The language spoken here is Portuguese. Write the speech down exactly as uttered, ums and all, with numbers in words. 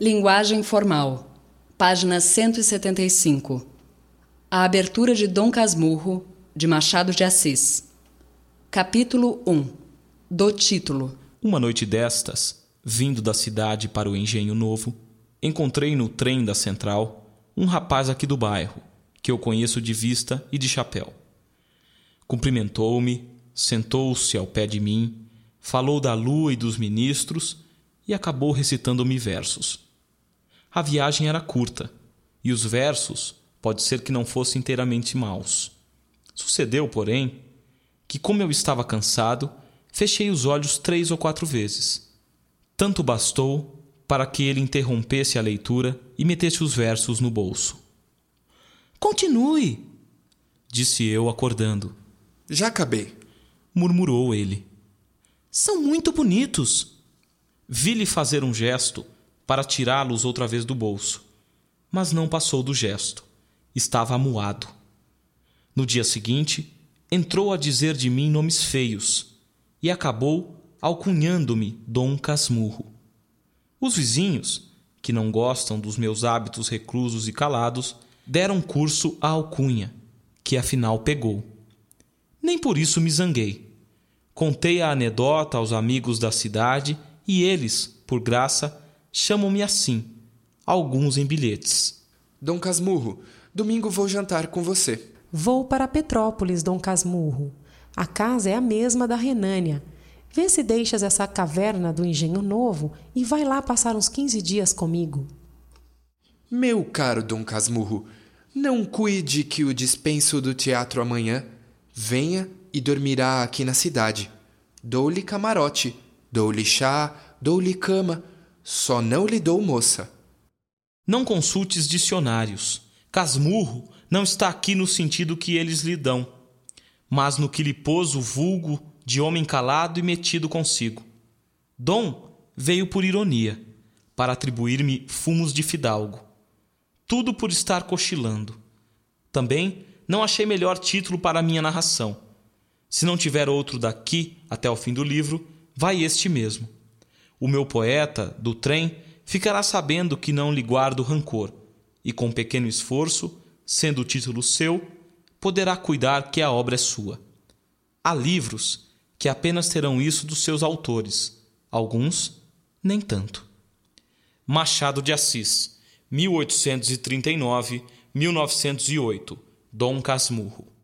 Linguagem formal, página cento e setenta e cinco. A abertura de Dom Casmurro, de Machado de Assis. Capítulo um. Do título. Uma noite destas, vindo da cidade para o Engenho Novo, encontrei no trem da Central um rapaz aqui do bairro, que eu conheço de vista e de chapéu. Cumprimentou-me, sentou-se ao pé de mim, falou da lua e dos ministros e acabou recitando-me versos. A viagem era curta, e os versos pode ser que não fossem inteiramente maus. Sucedeu, porém, que como eu estava cansado, fechei os olhos três ou quatro vezes. Tanto bastou para que ele interrompesse a leitura e metesse os versos no bolso. — Continue! — disse eu, acordando. — Já acabei! — murmurou ele. — São muito bonitos! Vi-lhe fazer um gesto para tirá-los outra vez do bolso, mas não passou do gesto. Estava amuado. No dia seguinte, entrou a dizer de mim nomes feios, e acabou alcunhando-me Dom Casmurro. Os vizinhos, que não gostam dos meus hábitos reclusos e calados, deram curso à alcunha, que afinal pegou. Nem por isso me zanguei. Contei a anedota aos amigos da cidade e eles, por graça, chamam-me assim, alguns em bilhetes. Dom Casmurro, domingo vou jantar com você. Vou para Petrópolis, Dom Casmurro. A casa é a mesma da Renânia. Vê se deixas essa caverna do Engenho Novo e vai lá passar uns quinze dias comigo. Meu caro Dom Casmurro, não cuide que o dispenso do teatro amanhã. Venha e dormirá aqui na cidade. Dou-lhe camarote, dou-lhe chá, dou-lhe cama. Só não lhe dou moça. Não consultes dicionários. Casmurro não está aqui no sentido que eles lhe dão, mas no que lhe pôs o vulgo de homem calado e metido consigo. Dom veio por ironia, para atribuir-me fumos de fidalgo. Tudo por estar cochilando. Também não achei melhor título para minha narração. Se não tiver outro daqui até o fim do livro, vai este mesmo. O meu poeta, do trem, ficará sabendo que não lhe guardo rancor, e com pequeno esforço, sendo o título seu, poderá cuidar que a obra é sua. Há livros que apenas terão isso dos seus autores, alguns nem tanto. Machado de Assis, mil oitocentos e trinta e nove, mil novecentos e oito, Dom Casmurro.